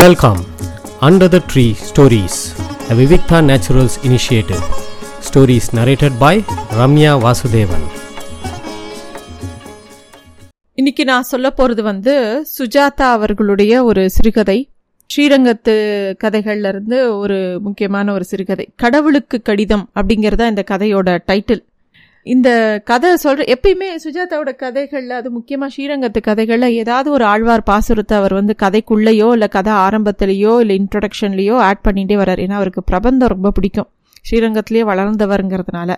Welcome, Under the Tree Stories, a Viviktha Naturals initiative. Stories narrated by Ramya Vasudevan. இன்னைக்கு நான் சொல்ல போகிறது சுஜாதா அவர்களுடைய ஒரு சிறுகதை. ஸ்ரீரங்கத்து கதைகள்ல இருந்து ஒரு முக்கியமான ஒரு சிறுகதை, கடவுளுக்கு கடிதம் அப்படிங்கிறதா இந்த கதையோட டைட்டில். இந்த கதை சொல்ற எப்பயுமே சுஜாதாவோட கதைகள்ல, அது முக்கியமா ஸ்ரீரங்கத்து கதைகள்ல ஏதாவது ஒரு ஆழ்வார் பாசுரத்தை அவர் கதைக்குள்ளேயோ இல்ல கதை ஆரம்பத்திலேயோ இல்ல இன்ட்ரொடக்ஷன்லயோ ஆட் பண்ணிட்டே வர்றாரு. ஏன்னா அவருக்கு பிரபந்தம் ரொம்ப பிடிக்கும், ஸ்ரீரங்கத்திலேயே வளர்ந்தவருங்கிறதுனால.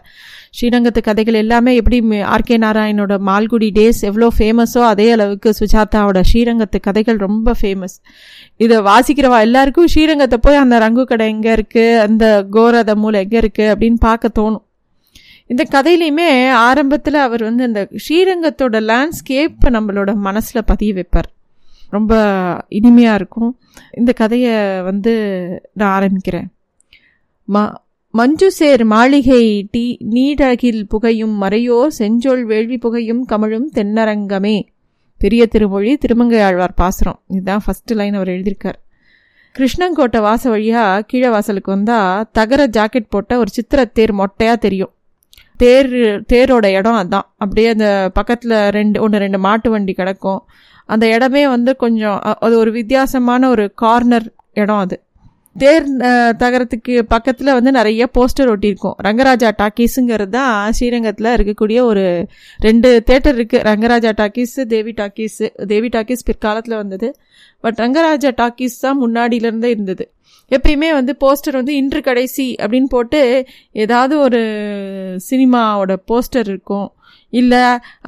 ஸ்ரீரங்கத்து கதைகள் எல்லாமே எப்படி ஆர்.கே. நாராயணோட மால்குடி டேஸ் எவ்வளோ ஃபேமஸோ அதே அளவுக்கு சுஜாதாவோட ஸ்ரீரங்கத்து கதைகள் ரொம்ப ஃபேமஸ். இதை வாசிக்கிறவா எல்லாருக்கும் ஸ்ரீரங்கத்தை போய் அந்த ரங்கு கடை எங்கே இருக்குது, அந்த கோரத மூலை எங்கே இருக்குது அப்படின்னு பார்க்க தோணும். இந்த கதையிலையுமே ஆரம்பத்தில் அவர் அந்த ஸ்ரீரங்கத்தோட லேண்ட்ஸ்கேப்பை நம்மளோட மனசில் பதிய வைப்பார். ரொம்ப இனிமையாக இருக்கும். இந்த கதையை நான் ஆரம்பிக்கிறேன். மஞ்சுசேர் மாளிகை டீ நீடகில் புகையும் மறையோர் செஞ்சொல் வேள்வி புகையும் கமழும் தென்னரங்கமே. பெரிய திருமொழி, திருமங்கை ஆழ்வார் பாசுரம். இதுதான் ஃபர்ஸ்ட் லைன் அவர் எழுதியிருக்கார். கிருஷ்ணங்கோட்டை வாசல் வழியாக கீழே வாசலுக்கு வந்தால் தகர ஜாக்கெட் போட்ட ஒரு சித்திரத்தேர் மொட்டையாக தெரியும். தேரோட இடம் அதுதான். அப்படியே அந்த பக்கத்தில் ரெண்டு மாட்டு வண்டி கிடக்கும். அந்த இடமே கொஞ்சம் அது ஒரு வித்தியாசமான ஒரு கார்னர் இடம். அது தேர் தகரத்துக்கு பக்கத்தில் நிறைய போஸ்டர் ஒட்டியிருக்கும். ரங்கராஜா டாக்கீஸுங்கிறது தான் ஸ்ரீரங்கத்தில் இருக்கக்கூடிய ஒரு 2 தேட்டர் இருக்குது. Rangaraja talkies, Devi talkies. Devi talkies பிற்காலத்தில் வந்தது, பட் ரங்கராஜா டாக்கீஸ் தான் முன்னாடியிலேருந்தே இருந்தது. எப்பயுமே போஸ்டர் இன்று கடைசி அப்படின்னு போட்டு ஏதாவது ஒரு சினிமாவோட போஸ்டர் இருக்கும். இல்லை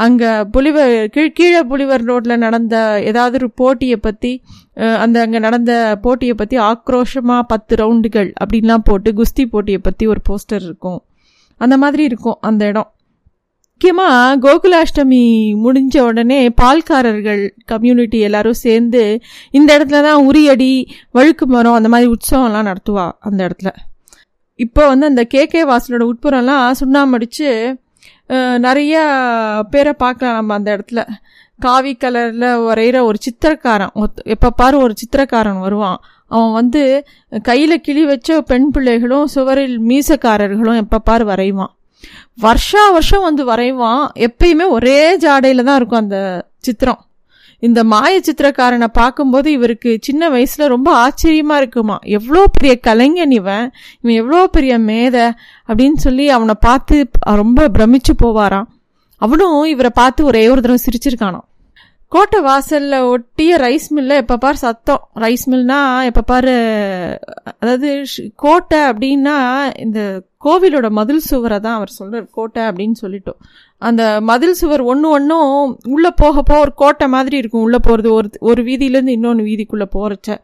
அங்கே புலிவர் கீழே புலிவர் ரோட்டில் நடந்த ஏதாவது ஒரு போட்டியை பற்றி, அங்கே நடந்த போட்டியை பற்றி ஆக்ரோஷமாக 10 ரவுண்டுகள் அப்படின்லாம் போட்டு குஸ்தி போட்டியை பற்றி ஒரு போஸ்டர் இருக்கும். அந்த மாதிரி இருக்கும் அந்த இடம். முக்கியமாக கோகுலாஷ்டமி முடிஞ்ச உடனே பால்காரர்கள் கம்யூனிட்டி எல்லாரும் சேர்ந்து இந்த இடத்துல தான் உரியடி, வழுக்கு மரம் அந்த மாதிரி உற்சவம்லாம் நடத்துவா அந்த இடத்துல. இப்போ அந்த கேகே வாசலோட உட்புறம்லாம் சுண்ணாமடிச்சு நிறையா பேரை பார்க்கலாம் நம்ம அந்த இடத்துல. காவி கலரில் வரைகிற ஒரு சித்திரக்காரன், எப்போ பாரு ஒரு சித்திரக்காரன் வருவான். அவன் கையில் கிளி வச்ச பெண் பிள்ளைகளும் சுவரில் மீசக்காரர்களும் எப்போ பாரு வரைவான். வருஷம் வரைவான். எப்பயுமே ஒரே ஜாடையில் தான் இருக்கும் அந்த சித்திரம். இந்த மாய சித்திரக்காரனை பார்க்கும்போது இவருக்கு சின்ன வயசுல ரொம்ப ஆச்சரியமா இருக்குமா, எவ்வளோ பெரிய கலைஞன் இவன் எவ்வளோ பெரிய மேதை அப்படின்னு சொல்லி அவனை பார்த்து ரொம்ப பிரமிச்சு போவாராம். அவனும் இவரை பார்த்து ஒரே ஒரு தடவை சிரிச்சிருக்கானாம். கோட்டை வாசலில் ஒட்டிய ரைஸ் மில்ல எப்போ பார் சத்தம். ரைஸ் மில்னா எப்போ பார், அதாவது கோட்டை அப்படின்னா இந்த கோவிலோட மதில் சுவரை தான் அவர் சொல்கிறார் கோட்டை அப்படின்னு சொல்லிட்டோம். அந்த மதில் சுவர் ஒன்றும் உள்ளே போகப்போ ஒரு கோட்டை மாதிரி இருக்கும். உள்ளே போகிறது ஒரு வீதியிலேருந்து இன்னொன்று வீதிக்குள்ளே போகிறச்ச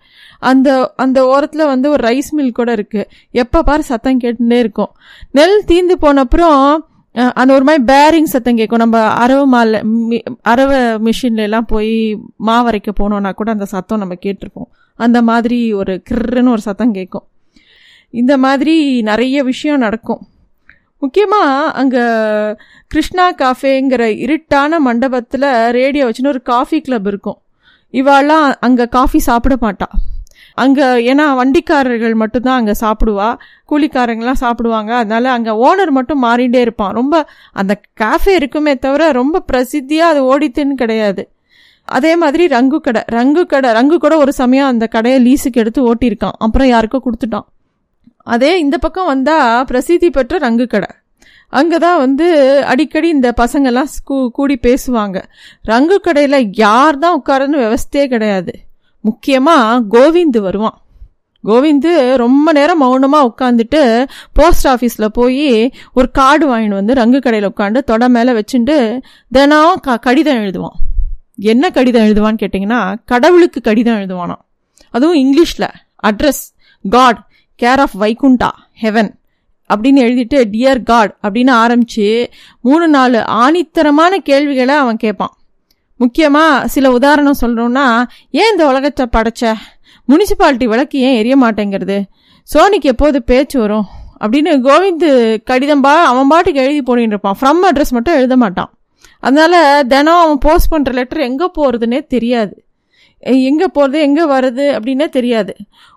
அந்த ஓரத்தில் ஒரு ரைஸ் மில் கூட இருக்குது. எப்போ பார் சத்தம் கேட்டுகிட்டே இருக்கும். நெல் தீந்து போனப்புறம் அந்த ஒரு மாதிரி பேரிங் சத்தம் கேட்கும். நம்ம அரவை மிஷின்லாம் போய் மாவரைக்க போனோன்னா கூட அந்த சத்தம் நம்ம கேட்டிருப்போம். அந்த மாதிரி ஒரு கிர்ன்னு ஒரு சத்தம் கேட்கும். இந்த மாதிரி நிறைய விஷயம் நடக்கும். முக்கியமாக அங்கே கிருஷ்ணா காஃபேங்கிற இருட்டான மண்டபத்தில் ரேடியோ வச்சுன்னு ஒரு காஃபி கிளப் இருக்கும். இவாளெலாம் அங்கே காஃபி சாப்பிட மாட்டாள். அங்கே ஏன்னா வண்டிக்காரர்கள் மட்டும்தான் அங்கே சாப்பிடுவா, கூலிக்காரங்களாம் சாப்பிடுவாங்க. அதனால் அங்கே ஓனர் மட்டும் மாறிகிட்டே இருப்பான். ரொம்ப அந்த காஃபே இருக்குமே தவிர ரொம்ப பிரசித்தியாக அது ஓடித்துன்னு கிடையாது. அதே மாதிரி ரங்கு கடை ஒரு சமயம் அந்த கடையை லீஸுக்கு எடுத்து ஓட்டியிருக்கான், அப்புறம் யாருக்கோ கொடுத்துட்டான். அதே இந்த பக்கம் வந்தால் பிரசித்தி பெற்ற ரங்கு கடை. அங்கே தான் அடிக்கடி இந்த பசங்கள்லாம் கூடி பேசுவாங்க. ரங்கு கடையில் யார் தான் உட்காரன்னு விவஸ்தையே கிடையாது. முக்கியமாக கோவிந்து வருவான். கோவிந்து ரொம்ப நேரம் மௌனமாக உட்காந்துட்டு போஸ்ட் ஆஃபீஸில் போய் ஒரு கார்டு வாங்கிட்டு ரங்கு கடையில் உட்காந்து தொட மேலே வச்சுட்டு தினம் கடிதம் எழுதுவான். என்ன கடிதம் எழுதுவான்னு கேட்டிங்கன்னா கடவுளுக்கு கடிதம் எழுதுவானான். அதுவும் இங்கிலீஷில். Address God care of Vaikunta heaven அப்படின்னு எழுதிட்டு டியர் காட் அப்படின்னு ஆரம்பித்து 3-4 ஆணித்தரமான கேள்விகளை அவன் கேட்பான். முக்கியமாக சில உதாரணம் சொல்கிறோன்னா, ஏன் இந்த உலகத்தை படைச்ச, முனிசிபாலிட்டி விளக்கு ஏன் எரிய மாட்டேங்கிறது, சோனிக்கு எப்போது பேச்சு வரும் அப்படின்னு கோவிந்து கடிதம் அவன் பாட்டுக்கு எழுதி போடின்னு இருப்பான். ஃப்ரம் அட்ரஸ் மட்டும் எழுத மாட்டான். அதனால் தினம் அவன் போஸ்ட் பண்ணுற லெட்டர் எங்கே போகிறதுனே தெரியாது. எங்கே போகிறது எங்கே வர்றது அப்படின்னே தெரியாது.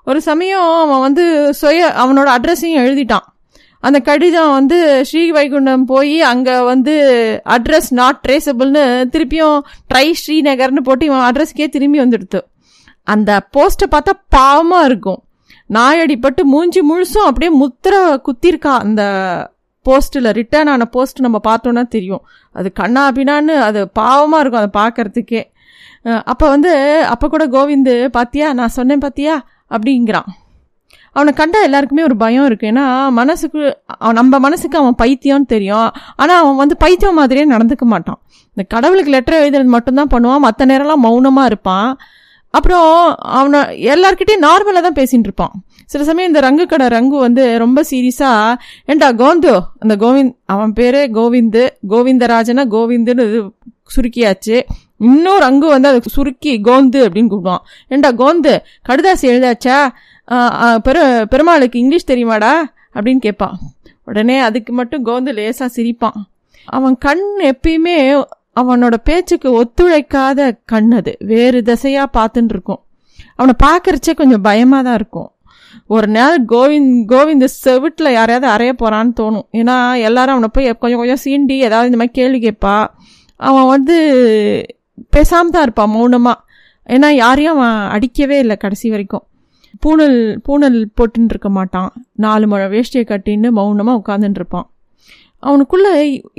ஒரு சமயம் அவன் வந்து அவனோட அட்ரஸையும் எழுதிட்டான். அந்த கடிதம் வந்து ஸ்ரீவைகுண்டம் போய் அங்கே வந்து அட்ரஸ் நாட் ட்ரேசபிள்னு திருப்பியும் ட்ரை ஸ்ரீநகர்னு போட்டு இவன் அட்ரஸ்க்கே திரும்பி வந்துடுத்து. அந்த போஸ்ட்டை பார்த்தா பாவமாக இருக்கும். நாயடிப்பட்டு மூஞ்சி முழுசும் அப்படியே முத்திரை குத்திருக்கா அந்த போஸ்ட்டில். ரிட்டர்ன் ஆன போஸ்ட் நம்ம பார்த்தோன்னா தெரியும், அது கண்ணா அப்படின்னான்னு அது பாவமாக இருக்கும் அதை பார்க்கறதுக்கே. அப்போ கூட கோவிந்து பார்த்தியா நான் சொன்னேன் பார்த்தியா அப்படிங்கிறான். அவனை கண்டா எல்லாருக்குமே ஒரு பயம் இருக்குது. ஏன்னா நம்ம மனசுக்கு அவன் பைத்தியம்னு தெரியும். ஆனால் அவன் வந்து பைத்தியம் மாதிரியே நடந்துக்க மாட்டான். இந்த கடவுளுக்கு லெட்டர் எழுதுறது மட்டும்தான் பண்ணுவான், மற்ற நேரம்லாம் மௌனமாக இருப்பான். அப்புறம் அவனை எல்லாருக்கிட்டையும் நார்மலாக தான் பேசிகிட்டு இருப்பான். சில சமயம் இந்த ரங்கு வந்து ரொம்ப சீரியஸாக ஏண்டா கோந்து அந்த அவன் பேர் கோவிந்தராஜனா கோவிந்துன்னு சுருக்கியாச்சு. இன்னும் ரங்கு வந்து அதை சுருக்கி கோந்து அப்படின்னு கூப்பிடுவான். ஏண்டா கோந்து கடுதாசி எழுதாச்சா, பெருமாளுக்கு இங்கிலீஷ் தெரியுமாடா அப்படின்னு கேட்பான். உடனே அதுக்கு மட்டும் கோந்து லேசாக சிரிப்பான். அவன் கண் எப்பயுமே அவனோட பேச்சுக்கு ஒத்துழைக்காத கண், அது வேறு திசையாக பார்த்துட்டு இருக்கும். அவனை பார்க்கறச்சே கொஞ்சம் பயமாக தான் இருக்கும். ஒரு நாள் கோவிந்த செவிட்டில் யாரையாவது அறைய போகிறான்னு தோணும். ஏன்னா எல்லாரும் அவனை போய் கொஞ்சம் கொஞ்சம் சீண்டி ஏதாவது இந்த மாதிரி கேள்வி கேட்பா. அவன் வந்து பேசாமல் தான் இருப்பான் மௌனமாக. ஏன்னா யாரையும் அவன் அடிக்கவே இல்லை கடைசி வரைக்கும். பூனல் போட்டுன்னு இருக்க மாட்டான். 4 முழ வேஷ்டியை கட்டின்னு மௌனமாக உட்காந்துட்டு இருப்பான். அவனுக்குள்ளே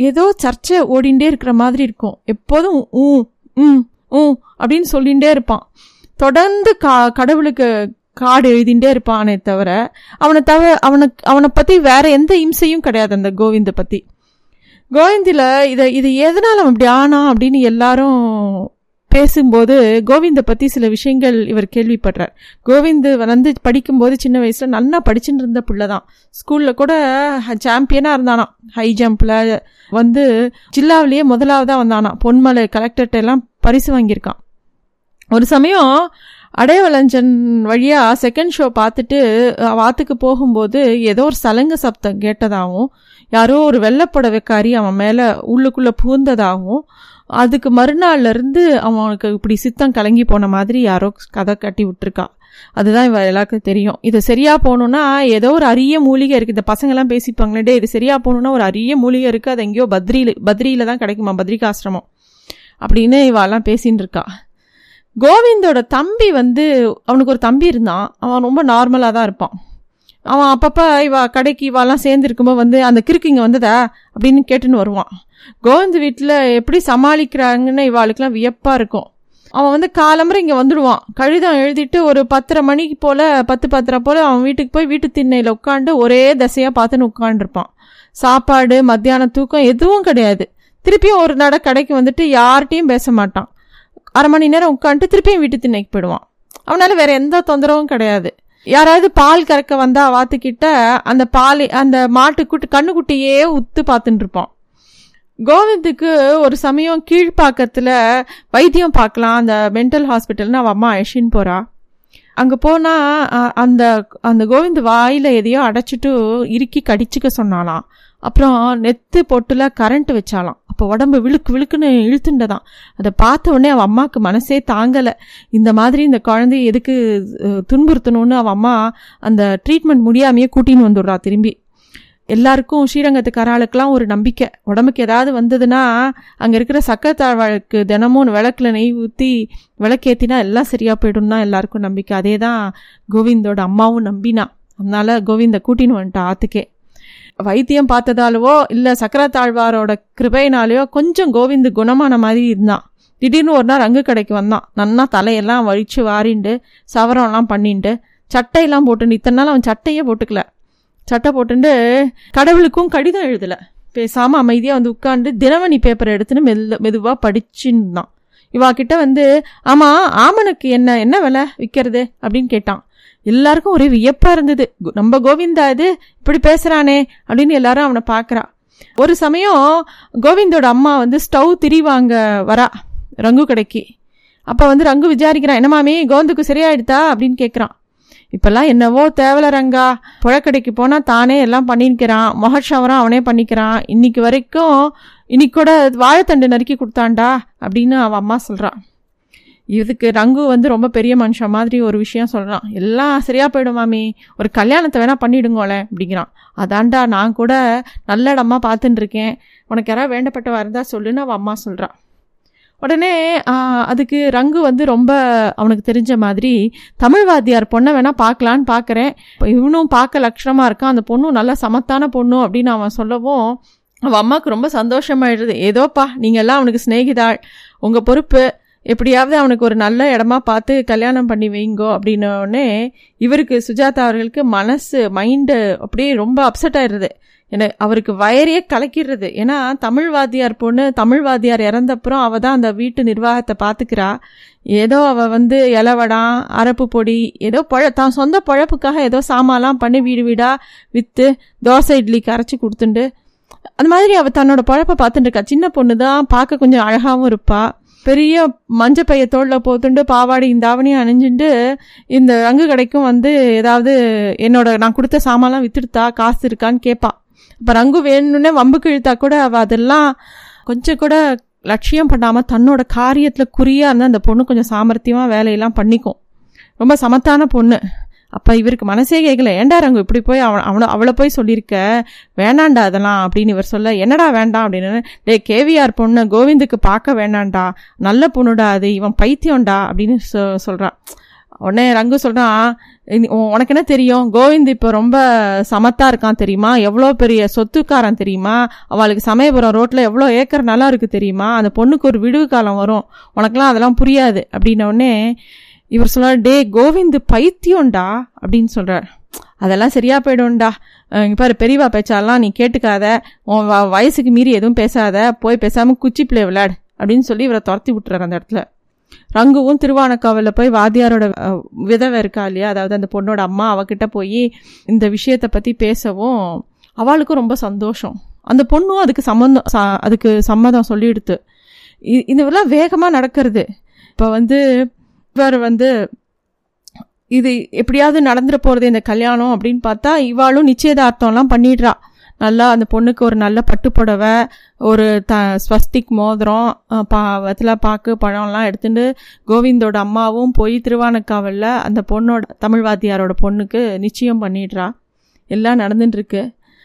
ஏதோ சர்ச்சை ஓடிண்டே இருக்கிற மாதிரி இருக்கும். எப்போதும் ஊம் ம் ஊம் அப்படின்னு சொல்லிகிட்டே இருப்பான். தொடர்ந்து கடவுளுக்கு காடு எழுதிகிட்டே இருப்பானே தவிர அவனை பற்றி வேற எந்த இம்சையும் கிடையாது அந்த கோவிந்தை பற்றி. கோவிந்தில் இது எதனால் அவன் இப்படி ஆனா அப்படின்னு எல்லாரும் பேசும்போது கோவிந்தை பற்றி சில விஷயங்கள் இவர் கேள்விப்படுறார். கோவிந்து வந்து படிக்கும்போது சின்ன வயசில் நல்லா படிச்சுட்டு இருந்த பிள்ளை தான். ஸ்கூலில் கூட சாம்பியனாக இருந்தானா. ஹை ஜம்பில் வந்து ஜில்லாவிலேயே முதலாவதாக வந்தானா. பொன்மலை கலெக்டர்கிட்ட எல்லாம் பரிசு வாங்கியிருக்கான். ஒரு சமயம் அடைவலஞ்சன் வழியாக செகண்ட் ஷோ பார்த்துட்டு வாத்துக்கு போகும்போது ஏதோ ஒரு சலங்கு சப்தம் கேட்டதாகவும் யாரோ ஒரு வெள்ளப்புடவைக்காரி அவன் மேலே உள்ளுக்குள்ளே பூந்ததாகவும் அதுக்கு மறுநாள்லேருந்து அவனுக்கு இப்படி சித்தம் கலங்கி போன மாதிரி யாரோ கதை கட்டி விட்டுருக்கா. அதுதான் இவ எல்லாருக்கும் தெரியும். இது சரியாக போகணுன்னா ஏதோ ஒரு அரிய மூலிகை இருக்குது. இந்த பசங்கள்லாம் பேசிப்பாங்களே, டே இது சரியாக போகணுன்னா ஒரு அரிய மூலிகை இருக்குது, அது எங்கேயோ பத்ரியில் தான் கிடைக்குமா, பத்ரிகாசிரமம் அப்படின்னு இவெல்லாம் பேசின்னு இருக்கா. கோவிந்தோட தம்பி வந்து அவனுக்கு ஒரு தம்பி இருந்தான். அவன் ரொம்ப நார்மலாக தான் இருப்பான். அவன் அப்பப்போ கடைக்கு இவாலாம் சேர்ந்துருக்கும்போது வந்து அந்த கிறுக்குங்க வந்ததா அப்படின்னு கேட்டுன்னு வருவான். கோவிந்த் வீட்டில் எப்படி சமாளிக்கிறாங்கன்னு இவாளுக்குலாம் வியப்பாக இருக்கும். அவன் வந்து காலம்புற இங்கே வந்துடுவான். கழுதம் எழுதிட்டு ஒரு 10:30 மணிக்கு போல் 10:10 போல் அவன் வீட்டுக்கு போய் வீட்டு திண்ணையில் உட்காந்து ஒரே திசையாக பார்த்துன்னு உட்காந்துருப்பான். சாப்பாடு மத்தியான தூக்கம் எதுவும் கிடையாது. திருப்பியும் ஒரு நட கடைக்கு வந்துட்டு யார்கிட்டையும் பேச மாட்டான். 1/2 மணி நேரம் உட்காந்துட்டு திருப்பியும் வீட்டு திண்ணைக்கு போயிடுவான். அவனால் வேறு எந்த தொந்தரவும் கிடையாது. யாராவது பால் கறக்க வந்தால் வாத்துக்கிட்ட அந்த மாட்டுக்குட்டி கண்ணுக்குட்டியே உத்து பார்த்துட்டு இருப்பான். கோவிந்துக்கு ஒரு சமயம் கீழ்ப்பாக்கத்தில் வைத்தியம் பார்க்கலாம் அந்த மென்டல் ஹாஸ்பிட்டல்னு அவன் அம்மா அழைச்சின்னு போகிறா. அங்கே போனால் அந்த அந்த கோவிந்த் வாயில் எதையோ அடைச்சிட்டு இறுக்கி கடிச்சிக்க சொன்னாலாம். அப்புறம் நெத்து பொட்டில் கரண்ட் வச்சாலாம். அப்போ உடம்பு விழுக்குன்னு இழுத்துண்டதான். அதை பார்த்த உடனே அவன் அம்மாவுக்கு மனசே தாங்கலை. இந்த மாதிரி இந்த குழந்தைய எதுக்கு துன்புறுத்தணும்னு அவன் அம்மா அந்த ட்ரீட்மெண்ட் முடியாமையே கூட்டின்னு வந்துடுறா. திரும்பி எல்லாருக்கும் ஸ்ரீரங்கத்துக்காராளுக்கெல்லாம் ஒரு நம்பிக்கை, உடம்புக்கு ஏதாவது வந்ததுன்னா அங்கே இருக்கிற சக்கரத்தாழ்வாளுக்கு தினமும் விளக்கில் நெய் ஊற்றி விளக்கேற்றினா எல்லாம் சரியாக போய்டும்னா எல்லாருக்கும் நம்பிக்கை. அதே தான் கோவிந்தோட அம்மாவும் நம்பினா. அதனால் கோவிந்தை கூட்டின்னு வந்துட்டா ஆற்றுக்கே. வைத்தியம் பார்த்ததாலவோ இல்லை சக்கரத்தாழ்வாரோட கிருபையினாலேயோ கொஞ்சம் கோவிந்து குணமான மாதிரி இருந்தான். திடீர்னு ஒரு நாள் ரங்கு கடைக்கு வந்தான். நல்லா தலையெல்லாம் வழித்து வாரிண்டு சவரம்லாம் பண்ணிட்டு சட்டையெல்லாம் போட்டுண்டு, இத்தனை நாள் அவன் சட்டையே போட்டுக்கல, சட்டை போட்டுண்டு கடவுளுக்கும் கடிதம் எழுதலை, பேசாமல் அமைதியாக வந்து உட்காந்து தினமணி பேப்பரை எடுத்துன்னு மெதுவாக படிச்சுருந்தான். இவாக்கிட்ட வந்து ஆமாம் ஆமனுக்கு என்ன விலை விற்கிறது அப்படின்னு கேட்டான். எல்லாருக்கும் ஒரே வியப்பாக இருந்தது. நம்ம கோவிந்தா இது இப்படி பேசுகிறானே அப்படின்னு எல்லாரும் அவனை பார்க்குறா. ஒரு சமயம் கோவிந்தோட அம்மா வந்து ஸ்டவ் திரிவாங்க வரா ரங்கு கடைக்கு. அப்போ வந்து ரங்கு விசாரிக்கிறான், என்ன மாமி கோவிந்துக்கு சரியாயிடுதா அப்படின்னு கேட்குறான். இப்போல்லாம் என்னவோ தேவலை ரங்கா, புழக்கடைக்கு போனால் தானே எல்லாம் பண்ணிக்கிறான், முகஷவரம் அவனே பண்ணிக்கிறான், இன்னைக்கு கூட வாழைத்தண்டு நறுக்கி கொடுத்தாண்டா அப்படின்னு அவன் அம்மா சொல்கிறான். இதுக்கு ரங்கு வந்து ரொம்ப பெரிய மனுஷன் மாதிரி ஒரு விஷயம் சொல்கிறான். எல்லாம் சரியாக போய்டும் மாமி, ஒரு கல்யாணத்தை வேணால் பண்ணிவிடுங்கோல அப்படிங்கிறான். அதாண்டா நான் கூட நல்ல இடமா பார்த்துட்டு இருக்கேன், உனக்கு யாராவது வேண்டப்பட்டவா இருந்தால் சொல்லுன்னு அவன் அம்மா சொல்கிறான். உடனே அதுக்கு ரங்கு வந்து ரொம்ப அவனுக்கு தெரிஞ்ச மாதிரி, தமிழ்வாதியார் பொண்ணை வேணால் பார்க்கலான்னு பார்க்குறேன், இவனும் பார்க்க லட்சணமாக இருக்கான், அந்த பொண்ணும் நல்லா சமத்தான பொண்ணு அப்படின்னு அவன் சொல்லவும் அவன் அம்மாவுக்கு ரொம்ப சந்தோஷமாயிடுது. ஏதோப்பா நீங்கள்லாம் அவனுக்கு ஸ்நேகிதாள், உங்கள் பொறுப்பு, எப்படியாவது அவனுக்கு ஒரு நல்ல இடமா பார்த்து கல்யாணம் பண்ணி வைங்கோ அப்படின்னோடனே இவருக்கு சுஜாதா அவர்களுக்கு மனசு மைண்டு அப்படியே ரொம்ப அப்செட் ஆயிடுறது. ஏன்னா அவருக்கு வயரையே கலக்கிடுறது. ஏன்னா தமிழ்வாதியார் பொண்ணு, தமிழ்வாதியார் இறந்தப்புறம் அவள் தான் அந்த வீட்டு நிர்வாகத்தை பார்த்துக்கிறா. ஏதோ அவள் வந்து இலவடம், அரப்பு பொடி, ஏதோ தான் சொந்த பழப்புக்காக ஏதோ சாமான்லாம் பண்ணி வீடு வீடாக விற்று தோசை இட்லிக்கு அரைச்சி கொடுத்துண்டு அந்த மாதிரி அவள் தன்னோட பழப்பை பார்த்துட்டு இருக்கா. சின்ன பொண்ணு தான், பார்க்க கொஞ்சம் அழகாகவும் இருப்பாள், பெரிய மஞ்சள் பைய தோளில் போத்துண்டு பாவாடி இந்த தாவணியும் அணிஞ்சுட்டு இந்த ரங்கு கடைக்கும் வந்து ஏதாவது என்னோட நான் கொடுத்த சாமான்லாம் விற்றுடுத்தா, காசு இருக்கான்னு கேட்பா. இப்போ ரங்கு வேணும்னே வம்புக்கு இழுத்தா கூட அவள் அதெல்லாம் கொஞ்சம் கூட லட்சியம் பண்ணாமல் தன்னோட காரியத்தில் குறியாக இருந்தால் அந்த பொண்ணு கொஞ்சம் சாமர்த்தியமாக வேலையெல்லாம் பண்ணிக்கும். ரொம்ப சமத்தான பொண்ணு. அப்போ இவருக்கு மனசே கேட்கல. ஏண்டா ரங்கு இப்படி போய் அவளை போய் சொல்லியிருக்க, வேணாண்டா அதெல்லாம் அப்படின்னு இவர் சொல்ல, என்னடா வேண்டாம் அப்படின்னு, டே கேவிஆர் பொண்ணு கோவிந்துக்கு பார்க்க வேண்டாண்டா, நல்ல பொண்ணுடா அது, இவன் பைத்தியம்டா அப்படின்னு சொல்கிறான். உடனே ரங்கு சொல்கிறான், உனக்கு என்ன தெரியும், கோவிந்த் இப்போ ரொம்ப சமத்தாக இருக்கான் தெரியுமா, எவ்வளோ பெரிய சொத்துக்காரன் தெரியுமா, அவளுக்கு சமயபுரம் ரோட்டில் எவ்வளோ ஏக்கர் நல்லா இருக்குது தெரியுமா, அந்த பொண்ணுக்கு ஒரு விடுவு காலம் வரும், உனக்கெல்லாம் அதெல்லாம் புரியாது அப்படின்னோடனே இவர் சொல்கிறார், டே கோவிந்த் பைத்தியம்டா அப்படின்னு சொல்கிறார். அதெல்லாம் சரியாக போய்டும்டா, இப்போ பெரியவா பேச்சாலாம் நீ கேட்டுக்காத, உன் வயசுக்கு மீறி எதுவும் பேசாத, போய் பேசாமல் குச்சி பிள்ளை விளையாடு அப்படின்னு சொல்லி இவரை துரத்தி விட்டுறாரு அந்த இடத்துல. ரங்குவும் திருவானக்காவலில் போய் வாதியாரோட விதவை இருக்கா இல்லையா, அதாவது அந்த பொண்ணோட அம்மா, அவகிட்ட போய் இந்த விஷயத்தை பற்றி பேசவும் அவளுக்கும் ரொம்ப சந்தோஷம். அந்த பொண்ணும் அதுக்கு சம்மதம் சொல்லிடுத்து. இதெல்லாம் வேகமாக நடக்கிறது. இப்போ வந்து இவர் வந்து இது எப்படியாவது நடந்துட்டு போகிறது இந்த கல்யாணம் அப்படின்னு பார்த்தா இவாளும் நிச்சயதார்த்தம்லாம் பண்ணிடுறா. நல்லா அந்த பொண்ணுக்கு ஒரு நல்ல பட்டுப்புடவை, ஒரு ஸ்வஸ்திக் மோதிரம், அதில் பாக்கு பழம்லாம் எடுத்துட்டு கோவிந்தோட அம்மாவும் போய் திருவானக்காவலில் அந்த பொண்ணோட தமிழ்வாதியாரோட பொண்ணுக்கு நிச்சயம் பண்ணிடுறா. எல்லாம் நடந்துட்டுருக்கு.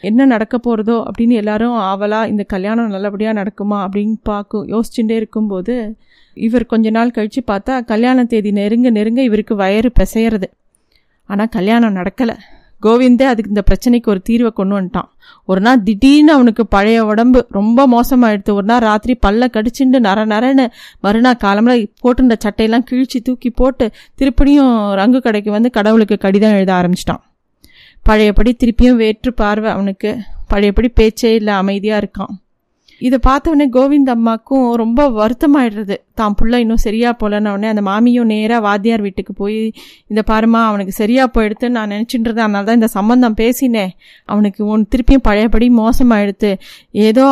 என்ன நடக்க போகிறதோ அப்படின்னு எல்லாரும் ஆவலாக இந்த கல்யாணம் நல்லபடியாக நடக்குமா அப்படின்னு யோசிச்சுட்டே இருக்கும்போது இவர் கொஞ்ச நாள் கழித்து பார்த்தா கல்யாண தேதி நெருங்க நெருங்க இவருக்கு வயறு பிசையிறது. ஆனால் கல்யாணம் நடக்கலை. கோவிந்தே அதுக்கு இந்த பிரச்சனைக்கு ஒரு தீர்வை கொண்டு வந்துட்டான். ஒரு நாள் திடீர்னு அவனுக்கு பழைய உடம்பு ரொம்ப மோசமாகிடுது. ஒரு நாள் ராத்திரி பல்ல கடிச்சுண்டு நரன்னு மறுநாள் காலமில் போட்டுருந்த சட்டையெல்லாம் கிழிச்சு தூக்கி போட்டு திருப்பியும் ரங்கு கடைக்கு வந்து கடவுளுக்கு கடிதம் எழுத ஆரம்பிச்சிட்டான். பழையபடி திருப்பியும் வேற்று பார்வை அவனுக்கு, பழையபடி பேச்சே இல்லை, அமைதியாக இருக்கான். இதை பார்த்தவொடனே கோவிந்த் அம்மாக்கும் ரொம்ப வருத்தமாயிடுறது. தான் புள்ள இன்னும் சரியா போலன்னொடனே அந்த மாமியும் நேராக வாத்தியார் வீட்டுக்கு போய், இந்த பாருமா அவனுக்கு சரியாக போயிடுத்து நான் நினச்சிட்டு இருந்தேன், அதனால தான் இந்த சம்பந்தம் பேசினேன், அவனுக்கு திருப்பியும் பழையபடி மோசமாயிடுத்து, ஏதோ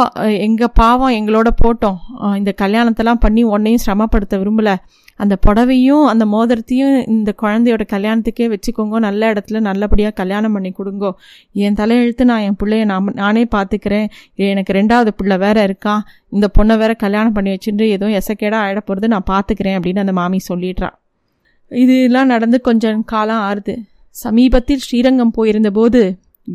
எங்கள் பாவம் எங்களோட போட்டோம், இந்த கல்யாணத்தெல்லாம் பண்ணி உன்னையும் சிரமப்படுத்த விரும்பலை, அந்த புடவையும் அந்த மோதிரத்தையும் இந்த குழந்தையோட கல்யாணத்துக்கே வச்சுக்கோங்க, நல்ல இடத்துல நல்லபடியாக கல்யாணம் பண்ணி கொடுங்கோ, என் தலையெழுத்து நான் என் பிள்ளைய நானே பார்த்துக்கிறேன், எனக்கு ரெண்டாவது பிள்ளை வேற இருக்கான், இந்த பொண்ணை வேற கல்யாணம் பண்ணி வச்சுட்டு எதுவும் எசக்கேடாக ஆகிட போகிறது, நான் பார்த்துக்கிறேன் அப்படின்னு அந்த மாமி சொல்லிடுறா. இதெல்லாம் நடந்து கொஞ்சம் காலம் ஆறுது. சமீபத்தில் ஸ்ரீரங்கம் போயிருந்த போது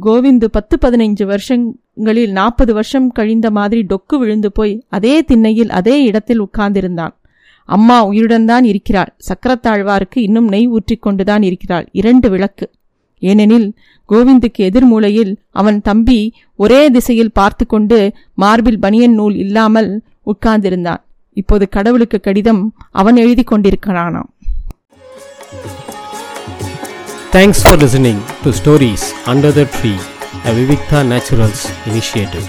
கோவிந்து 10-15 வருஷங்களில் 40 வருஷம் கழிந்த மாதிரி டொக்கு விழுந்து போய் அதே திண்ணையில் அதே இடத்தில் உட்கார்ந்திருந்தான். அம்மா உயிருடன் தான் இருக்கிறாள், சக்கரத்தாழ்வாருக்கு இன்னும் நெய் ஊற்றிக்கொண்டுதான் இருக்கிறாள், 2 விளக்கு. ஏனெனில் கோவிந்துக்கு எதிர்மூலையில் அவன் தம்பி ஒரே திசையில் பார்த்து கொண்டு மார்பில் பனியன் நூல் இல்லாமல் உட்கார்ந்திருந்தான். இப்போது கடவுளுக்கு கடிதம் அவன் எழுதி கொண்டிருக்கிறானாம். Thanks for listening to Stories Under the Tree, a Viviktha Naturals initiative.